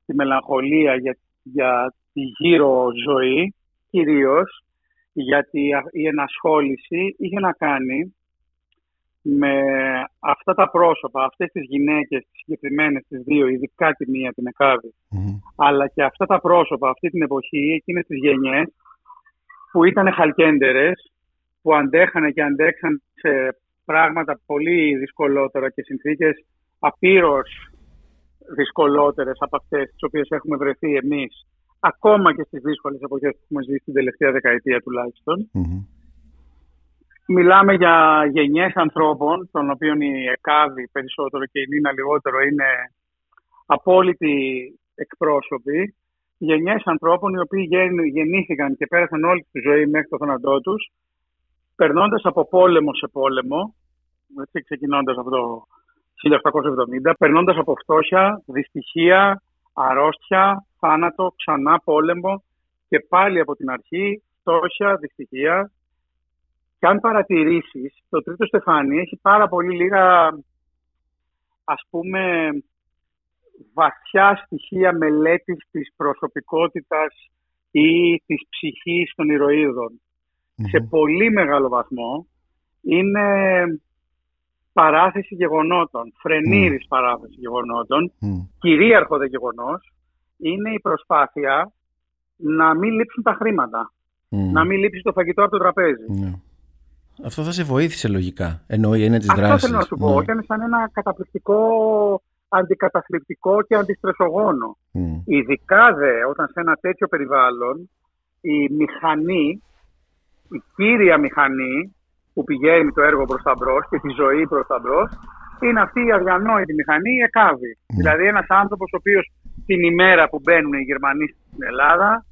τη μελαγχολία για τη γύρω ζωή, κυρίως γιατί η ενασχόληση είχε να κάνει με αυτά τα πρόσωπα, αυτές τις γυναίκες, τις συγκεκριμένες, τις δύο, ειδικά τη μία, την ΕΚΑΒΗ, αλλά και αυτά τα πρόσωπα, αυτή την εποχή, εκείνες τις γενιές που ήταν χαλκέντερες, που αντέχανε και αντέξαν σε πράγματα πολύ δυσκολότερα και συνθήκες απείρως δυσκολότερες από αυτές τις οποίες έχουμε βρεθεί εμείς, ακόμα και στις δύσκολες εποχές που έχουμε ζήσει την τελευταία δεκαετία τουλάχιστον. Mm-hmm. Μιλάμε για γενιές ανθρώπων, των οποίων η ΕΚΑΒΗ περισσότερο και η Νίνα λιγότερο είναι απόλυτοι εκπρόσωποι. Γενιές ανθρώπων οι οποίοι γεννήθηκαν και πέρασαν όλη τη ζωή μέχρι το θάνατό τους, περνώντας από πόλεμο σε πόλεμο, ξεκινώντας από το 1870, περνώντας από φτώχεια, δυστυχία, αρρώστια, θάνατο, ξανά πόλεμο και πάλι από την αρχή φτώχεια, δυστυχία. Και αν παρατηρήσεις, το Τρίτο Στεφάνι έχει πάρα πολύ λίγα, ας πούμε, βαθιά στοιχεία μελέτης της προσωπικότητας ή της ψυχής των ηρωίδων. Mm-hmm. Σε πολύ μεγάλο βαθμό είναι παράθεση γεγονότων, φρενήρης παράθεση γεγονότων. Κυρίαρχο δε γεγονός είναι η προσπάθεια να μην λείψουν τα χρήματα, να μην λείψει το φαγητό από το τραπέζι. Mm. Αυτό θα σε βοήθησε λογικά, εννοεί η έννοια της δράσης. Αυτό θέλω να σου πω, ήταν σαν ένα καταπληκτικό αντικαταθλιπτικό και αντιστρεσογόνο. Ειδικά δε όταν σε ένα τέτοιο περιβάλλον η μηχανή, η κύρια μηχανή που πηγαίνει το έργο προς τα μπρος και τη ζωή προς τα μπρος, είναι αυτή η αδιανόητη μηχανή, η ΕΚΑΒΗ. Δηλαδή ένας άνθρωπος ο οποίος την ημέρα που μπαίνουν οι Γερμανοί στην Ελλάδα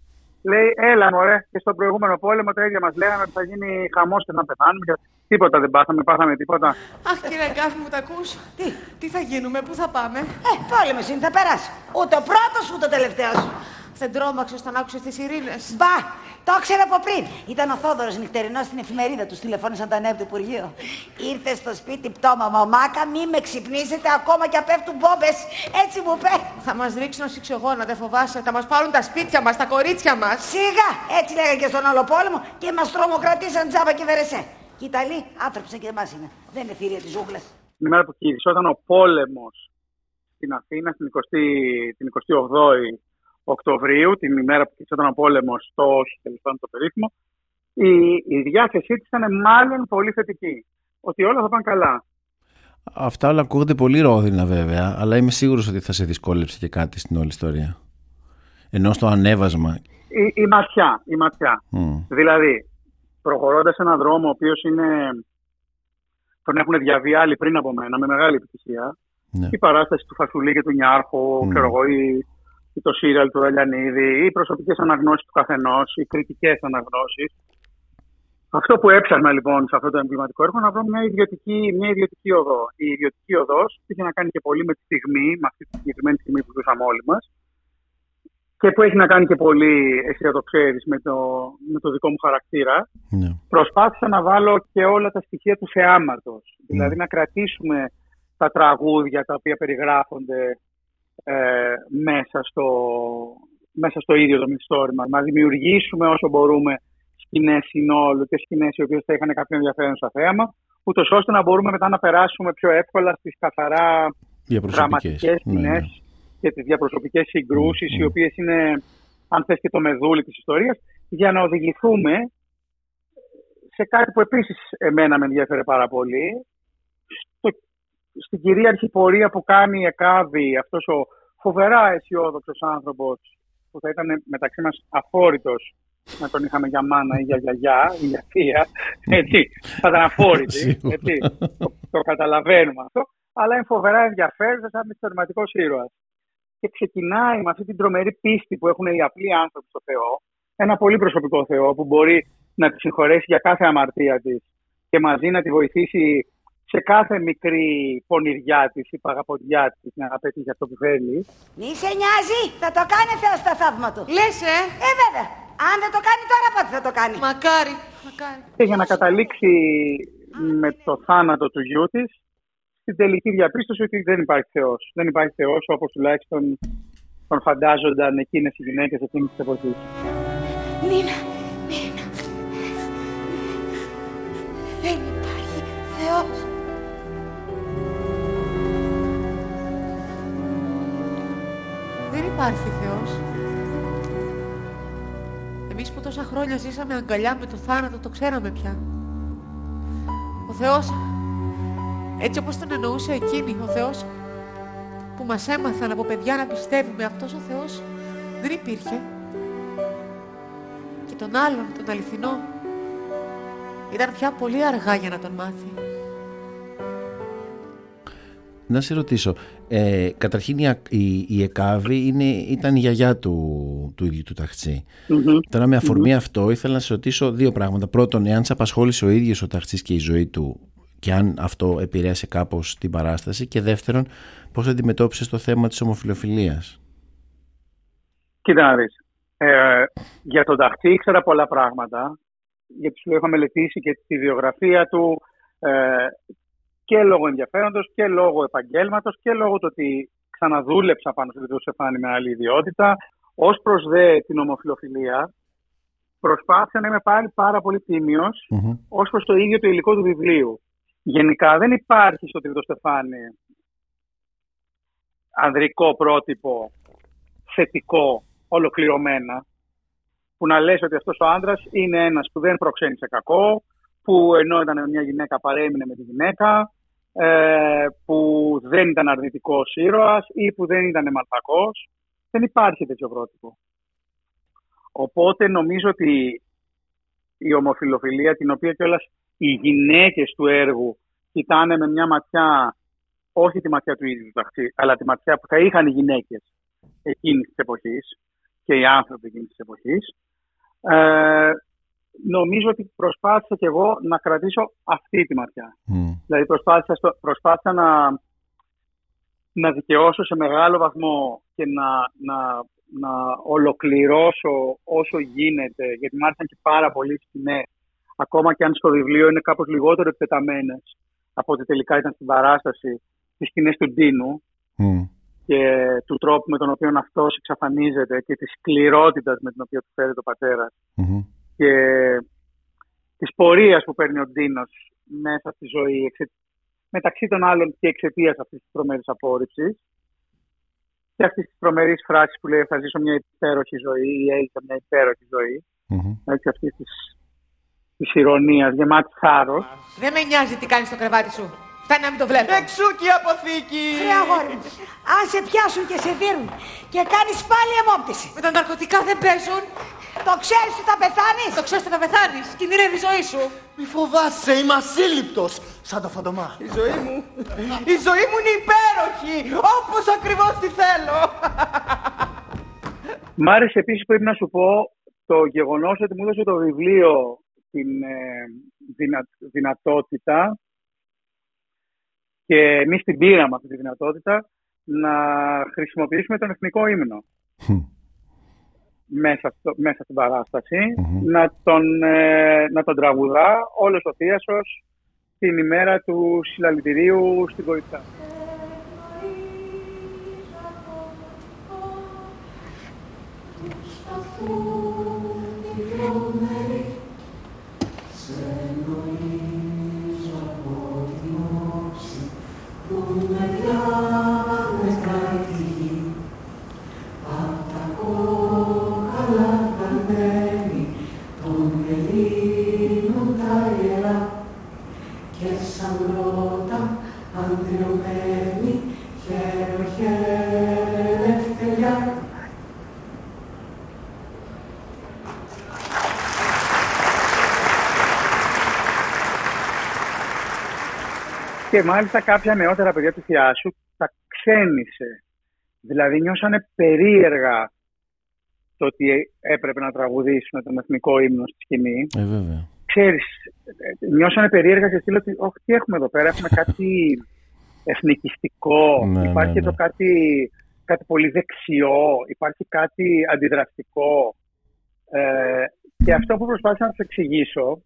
λέει έλα μωρέ, και στον προηγούμενο πόλεμο τα ίδια μας λέγανε ότι θα γίνει χαμός και να πεθάνουμε και τίποτα δεν πάθαμε τίποτα. Αχ κύριε Γκάφη μου, τα ακούς? Τι θα γίνουμε, πού θα πάμε? Πόλεμος είναι, θα περάσει. Ούτε ο πρώτος ούτε ο τελευταίος. Δεν τρόμαξε όταν άκουσε τις ειρήνες? Μπα! Το ήξερα από πριν. Ήταν ο Θόδωρος νυχτερινός στην εφημερίδα, τους τηλεφώνησαν τα νέα του Υπουργείου. Ήρθε στο σπίτι πτώμα, μαμάκα, μη με ξυπνήσετε ακόμα και απέφτουν μπόμπες. Έτσι μου πε. Θα μας ρίξουν ως οξυγόνα, δεν φοβάσαι. Θα μας πάρουν τα σπίτια μας, τα κορίτσια μας. Σιγά! Έτσι λέγανε και στον άλλο πόλεμο και μας τρομοκρατήσαν τζάμπα και βερεσέ. Οι Ιταλοί άνθρωποι σαν και εμάς είναι. Δεν είναι θηρία της ζούγκλας. Την ημέρα που κηρυσσόταν ο πόλεμος στην Αθήνα, την 28η Οκτωβρίου, την ημέρα που κηρυσσόταν ο πόλεμος, το όχι τελειώνει το περίφημο, η διάθεσή της ήταν μάλλον πολύ θετική. Ότι όλα θα πάνε καλά. Αυτά όλα ακούγονται πολύ ρόδινα βέβαια, αλλά είμαι σίγουρος ότι θα σε δυσκόλεψε και κάτι στην όλη ιστορία. Ενώ στο ανέβασμα. Η ματιά. Η ματιά. Δηλαδή, προχωρώντας σε έναν δρόμο ο οποίος είναι, τον έχουν διαβεί άλλοι πριν από μένα με μεγάλη επιτυχία, η παράσταση του Φασουλή και του Νιάρχου, ξέρω εγώ, το σύριαλ του Δαλιανίδη, οι προσωπικές αναγνώσεις του καθενός, οι κριτικές αναγνώσεις. Αυτό που έψαχνα λοιπόν σε αυτό το εμβληματικό έργο, να βρω μια ιδιωτική οδό. Η ιδιωτική οδός είχε να κάνει και πολύ με τη στιγμή, με αυτή τη συγκεκριμένη στιγμή που ζούσαμε όλοι μας, και που έχει να κάνει και πολύ, εσύ θα το ξέρεις, με το δικό μου χαρακτήρα. Προσπάθησα να βάλω και όλα τα στοιχεία του θεάματος. Δηλαδή να κρατήσουμε τα τραγούδια τα οποία περιγράφονται μέσα στο ίδιο το μυθιστόρημα, να δημιουργήσουμε όσο μπορούμε σκηνές συνόλου και σκηνές οι οποίες θα είχαν κάποιο ενδιαφέρον στο θέαμα, ούτως ώστε να μπορούμε μετά να περάσουμε πιο εύκολα στις καθαρά δραματικές σκηνές και τις διαπροσωπικές συγκρούσεις, οι οποίες είναι, αν θες, και το μεδούλι της ιστορίας, για να οδηγηθούμε σε κάτι που επίσης εμένα με ενδιαφέρε πάρα πολύ, στην κυρίαρχη πορεία που κάνει η ΕΚΑΒΗ, αυτός ο φοβερά αισιόδοξος άνθρωπος που θα ήταν μεταξύ μας αφόρητος να τον είχαμε για μάνα ή για γιαγιά ή για θεία, έτσι, θα ήταν αφόρητη, έτσι, το καταλαβαίνουμε αυτό, αλλά είναι φοβερά ενδιαφέρουσα σαν μυθιστορηματικός ήρωας. Και ξεκινάει με αυτή την τρομερή πίστη που έχουν οι απλοί άνθρωποι στο Θεό, ένα πολύ προσωπικό Θεό που μπορεί να τη συγχωρέσει για κάθε αμαρτία της και μαζί να τη βοηθήσει σε κάθε μικρή πονηριά της ή παγαποντιά της να πετύχει αυτό που θέλει. Μη σε νοιάζει, θα το κάνει Θεός στο θαύμα του. Λες, βέβαια. Αν δεν το κάνει τώρα, πότε θα το κάνει? Μακάρι, μακάρι. Και για να καταλήξει με το θάνατο του γιού της, στην τελική διαπίστωση ότι δεν υπάρχει Θεός. Δεν υπάρχει Θεός όπως τουλάχιστον τον φαντάζονταν εκείνες οι γυναίκες εκείνης της εποχής. Νίνα, Νίνα. Δεν υπάρχει Θεός. Υπάρχει Θεός. Εμείς που τόσα χρόνια ζήσαμε αγκαλιά με το θάνατο, το ξέραμε πια. Ο Θεός έτσι όπως τον εννοούσε εκείνη, ο Θεός που μας έμαθαν από παιδιά να πιστεύουμε. Αυτός ο Θεός δεν υπήρχε. Και τον άλλον, τον αληθινό, ήταν πια πολύ αργά για να τον μάθει. Να σε ρωτήσω, καταρχήν η ΕΚΑΒΗ ήταν η γιαγιά του ίδιου του Ταχτσή. Τώρα με αφορμή αυτό ήθελα να σε ρωτήσω δύο πράγματα. Πρώτον, εάν σε απασχόλησε ο ίδιος ο Ταχτσής και η ζωή του και αν αυτό επηρέασε κάπως την παράσταση, και δεύτερον, πώς αντιμετώπισες το θέμα της ομοφυλοφιλίας. Κοίτα να δεις, για τον Ταχτσή ήξερα πολλά πράγματα, γιατί σου είχα μελετήσει και τη βιογραφία του, και λόγω ενδιαφέροντος και λόγω επαγγέλματος και λόγω του ότι ξαναδούλεψα πάνω στο Τρίτο Στεφάνι με άλλη ιδιότητα. Ως προς δε την ομοφυλοφιλία, προσπάθησα να είμαι πάλι πάρα πολύ τίμιος ως προς το ίδιο το υλικό του βιβλίου. Γενικά δεν υπάρχει στο Τρίτο Στεφάνι ανδρικό πρότυπο θετικό ολοκληρωμένα, που να λες ότι αυτός ο άντρας είναι ένας που δεν προξένει σε κακό, που ενώ ήταν μια γυναίκα παρέμεινε με τη γυναίκα, που δεν ήταν αρνητικός ήρωας ή που δεν ήταν μαλθακός. Δεν υπάρχει τέτοιο πρότυπο. Οπότε νομίζω ότι η ομοφυλοφιλία, την οποία κιόλας οι γυναίκες του έργου κοιτάνε με μια ματιά, όχι τη ματιά του ίδιου του Ταχτσή, αλλά τη ματιά που θα είχαν οι γυναίκες εκείνης της εποχής και οι άνθρωποι εκείνης της εποχής, νομίζω ότι προσπάθησα κι εγώ να κρατήσω αυτή τη ματιά. Δηλαδή προσπάθησα να δικαιώσω σε μεγάλο βαθμό και να ολοκληρώσω όσο γίνεται, γιατί μου άρεσαν και πάρα πολλοί σκηνές, ακόμα και αν στο βιβλίο είναι κάπως λιγότερο εκτεταμένες από ό,τι τελικά ήταν στην παράσταση, τις σκηνές του Ντίνου και του τρόπου με τον οποίο αυτός εξαφανίζεται και της σκληρότητας με την οποία του φέρει το πατέρα. Και της πορείας που παίρνει ο Ντίνος μέσα στη ζωή, μεταξύ των άλλων και εξαιτίας αυτής της τρομερής απόρριψης και αυτής της τρομερής φράσης που λέει «θα ζήσω μια υπέροχη ζωή» ή «έλυσα μια υπέροχη ζωή». Έτσι, αυτής της ηρωνίας, γεμάτη θάρρος. Δεν με νοιάζει τι κάνεις στο κρεβάτι σου. Φτάνει να μην το βλέπω. Εξούκη αποθήκη! Ρε αγόρι μου, αν σε πιάσουν και σε δίνουν και κάνεις πάλι αιμόπτυση. Με τα ναρκωτικά δεν παίζουν. Το ξέρεις ότι θα πεθάνεις. Το ξέρεις ότι θα πεθάνεις. Κινδυνεύει η ζωή σου. Μη φοβάσαι, είμαι ασύλληπτος. Σαν το φαντομά. Η ζωή μου. Η ζωή μου είναι υπέροχη. Όπως ακριβώς τη θέλω. Μ' άρεσε επίσης, πρέπει να σου πω, το γεγονός ότι μου έδωσε το βιβλίο την δυνατότητα. Και εμείς την πήραμε αυτή τη δυνατότητα να χρησιμοποιήσουμε τον εθνικό ύμνο μέσα στην παράσταση, να τον τραγουδά όλος ο θίασος την ημέρα του συλλαλητηρίου στην Κορυφτά. Και μάλιστα κάποια νεότερα παιδιά του θειάσου τα ξένησε. Δηλαδή νιώσανε περίεργα το ότι έπρεπε να τραγουδήσουν τον εθνικό ύμνο στη σκηνή. Ξέρεις, νιώσανε περίεργα και στείλω ότι όχι, τι έχουμε εδώ πέρα, έχουμε κάτι εθνικιστικό, υπάρχει εδώ κάτι πολύ δεξιό, υπάρχει κάτι αντιδραστικό. Και αυτό που προσπάθησα να σας εξηγήσω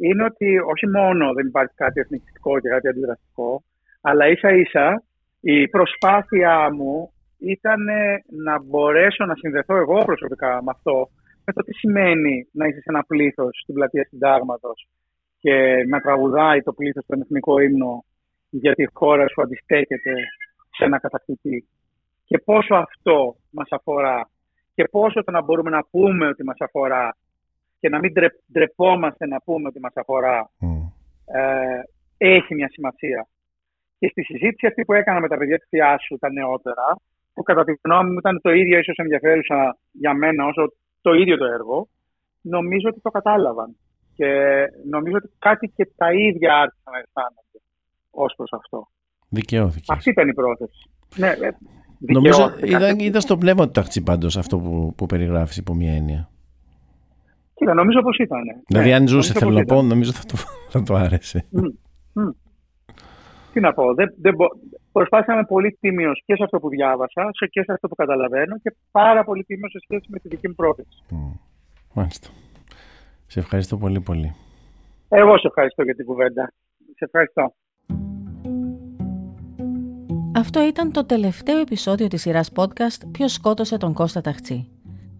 είναι ότι όχι μόνο δεν υπάρχει κάτι εθνικιστικό και κάτι αντιδραστικό, αλλά ίσα ίσα η προσπάθειά μου ήταν να μπορέσω να συνδεθώ εγώ προσωπικά με αυτό, με το τι σημαίνει να είσαι σε ένα πλήθος στην πλατεία Συντάγματος και να τραγουδάει το πλήθος τον εθνικό ύμνο γιατί η χώρα σου αντιστέκεται σε ένα κατακτητή. Και πόσο αυτό μας αφορά και πόσο το να μπορούμε να πούμε ότι μας αφορά και να μην ντρεπόμαστε να πούμε ότι μας αφορά, έχει μια σημασία. Και στη συζήτηση αυτή που έκανα με τα παιδιά της Θειάσου, τα νεότερα, που κατά τη γνώμη μου ήταν το ίδιο ίσως ενδιαφέρουσα για μένα όσο το ίδιο το έργο, νομίζω ότι το κατάλαβαν. Και νομίζω ότι κάτι και τα ίδια άρχισαν να αισθάνονται ως προς αυτό. Δικαιώθηκε. Αυτή ήταν η πρόθεση. Ναι, νομίζω είδα στο πνεύμα του Ταχτσή πάντως αυτό που περιγράφεις υπό μια έννοια. Κοίτα, νομίζω πως ήταν. Δηλαδή, αν ζούσε θελοπών, νομίζω θα το άρεσε. Τι να πω. Προσπάθησα να είμαι πολύ τίμιος και σε αυτό που διάβασα, και σε αυτό που καταλαβαίνω, και πάρα πολύ τίμιος σε σχέση με τη δική μου πρόθεση. Μάλιστα. Σε ευχαριστώ πολύ πολύ. Εγώ σε ευχαριστώ για την κουβέντα. Σε ευχαριστώ. Αυτό ήταν το τελευταίο επεισόδιο της σειράς podcast «Ποιος σκότωσε τον Κώστα Ταχτσή».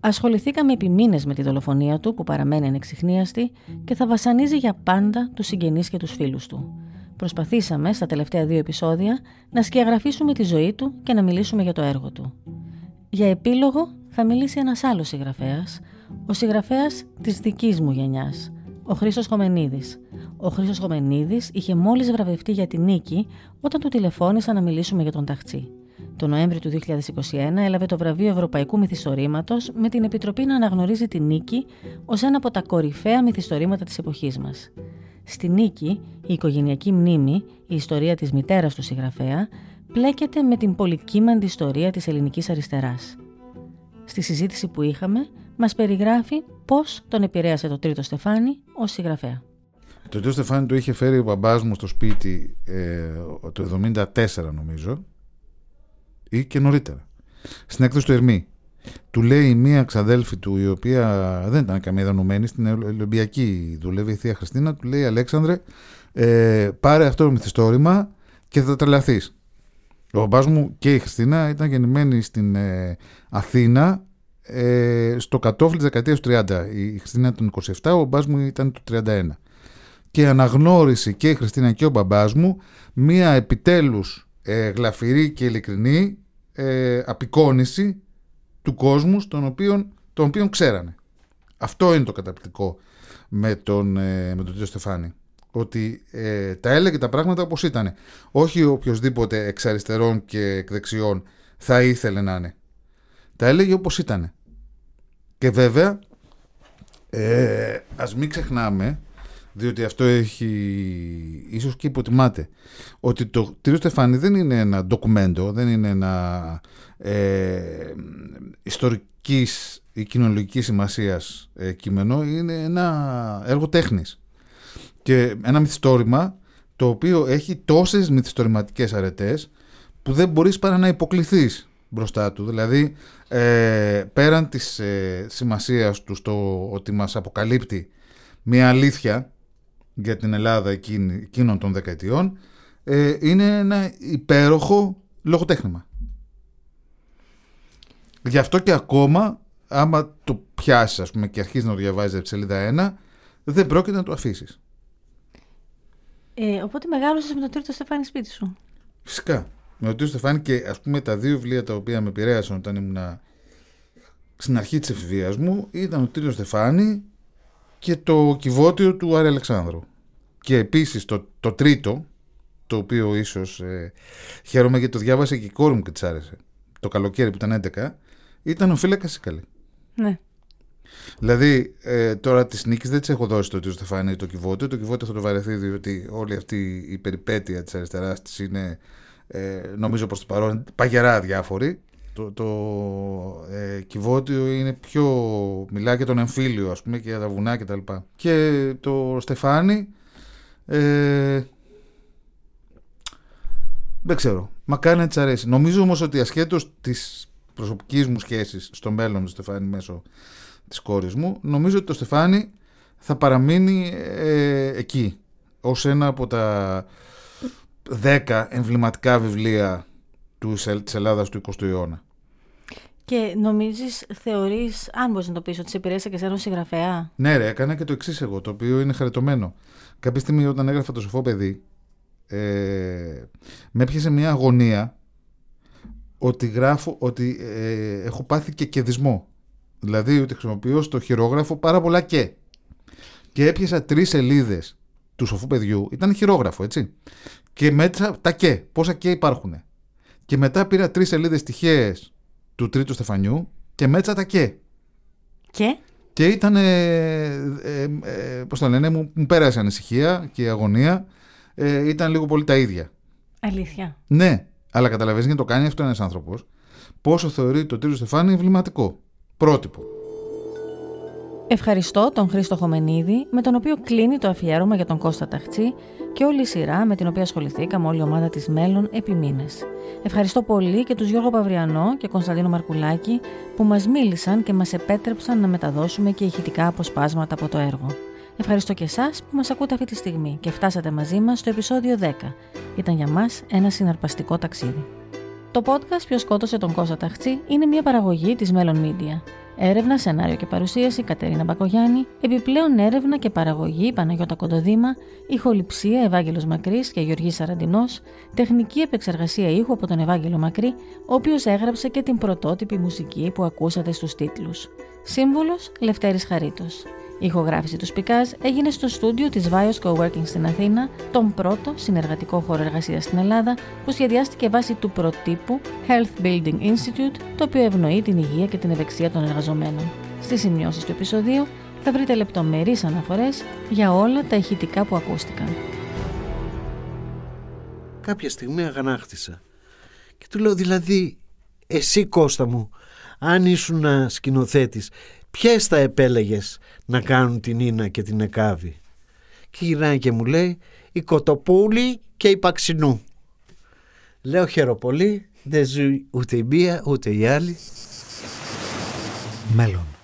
Ασχοληθήκαμε επί μήνες με τη δολοφονία του που παραμένει ανεξιχνίαστη και θα βασανίζει για πάντα τους συγγενείς και τους φίλους του. Προσπαθήσαμε στα τελευταία 2 επεισόδια να σκιαγραφίσουμε τη ζωή του και να μιλήσουμε για το έργο του. Για επίλογο θα μιλήσει ένας άλλος συγγραφέας, ο συγγραφέας της δικής μου γενιάς, ο Χρήστος Χομενίδης. Ο Χρήστος Χομενίδης είχε μόλις βραβευτεί για τη νίκη όταν του τηλεφώνησα να μιλήσουμε για τον Ταχτσή. Το Νοέμβριο του 2021 έλαβε το βραβείο Ευρωπαϊκού Μυθιστορήματος με την Επιτροπή να αναγνωρίζει τη νίκη ως ένα από τα κορυφαία μυθιστορήματα της εποχής μας. Στη νίκη, η οικογενειακή μνήμη, η ιστορία της μητέρας του συγγραφέα, πλέκεται με την πολυκύμαντη ιστορία της ελληνικής αριστεράς. Στη συζήτηση που είχαμε, μας περιγράφει πώς τον επηρέασε το Τρίτο Στεφάνι ως συγγραφέα. Το Τρίτο Στεφάνι το είχε φέρει ο μπαμπάς μου στο σπίτι το 1974 νομίζω, ή και νωρίτερα, στην έκδοση του Ερμή. Του λέει μία ξαδέλφη του, η οποία δεν ήταν καμία δανουμένη, στην Ολυμπιακή δουλεύει η θεία Χριστίνα, του λέει: Αλέξανδρε, πάρε αυτό το μυθιστόρημα και θα τρελαθείς. Ο μπαμπάς μου και η Χριστίνα ήταν γεννημένοι στην Αθήνα στο κατόφλι της δεκαετίας του 30. Η Χριστίνα ήταν το 27, ο μπαμπάς μου ήταν το 31. Και αναγνώρισε και η Χριστίνα και ο μπαμπάς μου μία επιτέλους γλαφυρή και ειλικρινή απεικόνηση του κόσμου τον οποίον ξέρανε. Αυτό είναι το καταπληκτικό με τον Τρίτο Στεφάνι. Ότι τα έλεγε τα πράγματα όπως ήταν. Όχι οποιοδήποτε εξ αριστερών και εκ δεξιών θα ήθελε να είναι. Τα έλεγε όπως ήταν. Και βέβαια ας μην ξεχνάμε, διότι αυτό έχει ίσως και υποτιμάται, ότι το Τρίτο Στεφάνι δεν είναι ένα ντοκουμέντο, δεν είναι ένα ιστορικής ή κοινωνικής σημασίας κείμενο, είναι ένα έργο τέχνης και ένα μυθιστόρημα το οποίο έχει τόσες μυθιστορηματικές αρετές που δεν μπορείς παρά να υποκληθείς μπροστά του. Δηλαδή πέραν της σημασίας του στο ότι μας αποκαλύπτει μια αλήθεια για την Ελλάδα εκείνων των δεκαετιών, είναι ένα υπέροχο λογοτέχνημα. Γι' αυτό και ακόμα, άμα το πιάσεις, ας πούμε, και αρχίσεις να το διαβάζεις από τη σελίδα 1, δεν πρόκειται να το αφήσεις. Οπότε μεγάλωσες με τον Τρίτο Στεφάνι σπίτι σου. Φυσικά. Με τον Τρίτο Στεφάνι και, ας πούμε, τα 2 βιβλία τα οποία με επηρέασαν όταν ήμουν στην αρχή της εφηβείας μου ήταν ο Τρίτο Στεφάνι και το Κυβότιο του Άρη Αλεξάνδρου. Και επίσης το τρίτο, το οποίο ίσως χαίρομαι γιατί το διάβασε και η κόρη μου και της άρεσε, το καλοκαίρι που ήταν 11, ήταν ο Φύλακας Σίκαλη. Ναι. Δηλαδή, τώρα της νίκης δεν της έχω δώσει το Τρίτο Στεφάνι ή το Κυβότιο. Το Κυβότιο θα το βαρεθεί, διότι όλη αυτή η περιπέτεια της αριστεράς της είναι, νομίζω προς το παρόν, παγερά διάφοροι. Το Κυβότιο είναι πιο, μιλάει για τον εμφύλιο, ας πούμε, και για τα βουνά και τα λοιπά. Και το Στεφάνι δεν ξέρω, μακάρι να της αρέσει. Νομίζω όμως ότι ασχέτως της προσωπικής μου σχέσης στο μέλλον του Στεφάνι μέσω της κόρης μου, νομίζω ότι το Στεφάνι θα παραμείνει εκεί ως ένα από τα 10 εμβληματικά βιβλία της Ελλάδας του 20ου αιώνα. Και νομίζεις, θεωρείς, αν μπορείς να το πεις, ότι σε επηρέασε και σε έναν συγγραφέα? Ναι, ρε, έκανα και το εξής εγώ, το οποίο είναι χαριτωμένο. Κάποια στιγμή όταν έγραφα το Σοφό Παιδί, με έπιασε μια αγωνία ότι γράφω, ότι έχω πάθει και κεδισμό. Δηλαδή ότι χρησιμοποιώ στο χειρόγραφο πάρα πολλά και. Και έπιασα 3 σελίδες του Σοφού Παιδιού, ήταν χειρόγραφο, έτσι. Και μέτρησα τα και, πόσα και υπάρχουν. Και μετά πήρα 3 σελίδες τυχαίες του Τρίτου Στεφανιού και μέτρησα τα και. Και? Και ήταν, πώς το λένε, μου πέρασε ανησυχία και η αγωνία. Ήταν λίγο πολύ τα ίδια. Αλήθεια. Ναι, αλλά καταλαβαίνεις, για να το κάνει αυτό ένας άνθρωπος, πόσο θεωρεί το Τρίτο Στεφάνι εμβληματικό, πρότυπο. Ευχαριστώ τον Χρήστο Χομενίδη, με τον οποίο κλείνει το αφιέρωμα για τον Κώστα Ταχτσή και όλη η σειρά με την οποία ασχοληθήκαμε όλη η ομάδα της Μέλλον επί μήνες. Ευχαριστώ πολύ και τους Γιώργο Παυριανό και Κωνσταντίνο Μαρκουλάκη που μας μίλησαν και μας επέτρεψαν να μεταδώσουμε και ηχητικά αποσπάσματα από το έργο. Ευχαριστώ και εσάς που μας ακούτε αυτή τη στιγμή και φτάσατε μαζί μας στο επεισόδιο 10. Ήταν για μας ένα συναρπαστικό ταξίδι. Το podcast «Ποιος σκότωσε τον Κώστα Ταχτσή» είναι μια παραγωγή της Melon Media. Έρευνα, σενάριο και παρουσίαση Κατερίνα Μπακογιάννη, επιπλέον έρευνα και παραγωγή Παναγιώτα Κοντοδήμα, ηχοληψία Ευάγγελος Μακρύς και Γιωργής Σαραντινός, τεχνική επεξεργασία ήχου από τον Ευάγγελο Μακρύ, ο οποίος έγραψε και την πρωτότυπη μουσική που ακούσατε στους τίτλους. Σύμβολος Λευτέρης Χαρίτος. Η ηχογράφηση του σπικάζ έγινε στο στούντιο της Vios Coworking στην Αθήνα, τον πρώτο συνεργατικό χώρο εργασίας στην Ελλάδα που σχεδιάστηκε βάσει του προτύπου Health Building Institute, το οποίο ευνοεί την υγεία και την ευεξία των εργαζομένων. Στις σημειώσεις του επεισοδίου θα βρείτε λεπτομερείς αναφορές για όλα τα ηχητικά που ακούστηκαν. Κάποια στιγμή αγανάκτησα και του λέω, δηλαδή εσύ Κώστα μου, αν ήσουν σκηνοθέτης, ποιες θα επέλεγες να κάνουν την Ίνα και την Εκάβη? Και γυρνάει και μου λέει, η Κοτοπούλη και η Παξινού. Λέω, χαίρο πολύ, δεν ζει ούτε η μία ούτε η άλλη. Μέλλον.